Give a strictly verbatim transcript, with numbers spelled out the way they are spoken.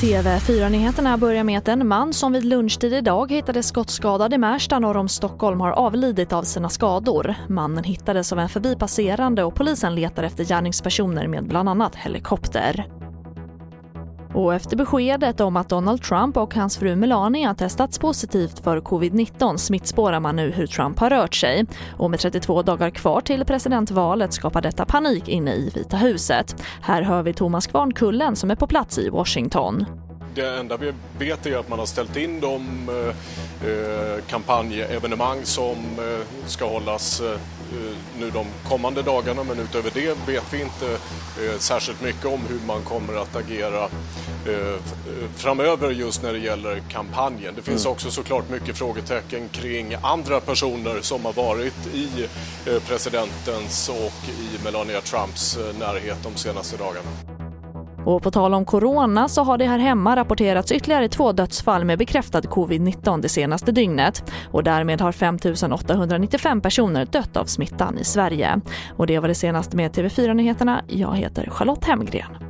T V fyra-nyheterna börjar med att en man som vid lunchtid idag hittades skottskadad i Märsta norr om Stockholm har avlidit av sina skador. Mannen hittades av en förbipasserande och polisen letar efter gärningspersoner med bland annat helikopter. Och efter beskedet om att Donald Trump och hans fru Melania testats positivt för covid nitton smittspårar man nu hur Trump har rört sig. Och med trettiotvå dagar kvar till presidentvalet skapar detta panik inne i Vita huset. Här hör vi Thomas Kvarnkullen som är på plats i Washington. Det enda vi vet är att man har ställt in de eh, kampanjevenemang som eh, ska hållas eh, nu de kommande dagarna. Men utöver det vet vi inte eh, särskilt mycket om hur man kommer att agera eh, framöver just när det gäller kampanjen. Det finns mm. också såklart mycket frågetecken kring andra personer som har varit i eh, presidentens och i Melania Trumps eh, närhet de senaste dagarna. Och på tal om corona så har det här hemma rapporterats ytterligare två dödsfall med bekräftad covid nitton det senaste dygnet. Och därmed har fem tusen åttahundranittiofem personer dött av smittan i Sverige. Och det var det senaste med T V fyra-nyheterna. Jag heter Charlotte Hemgren.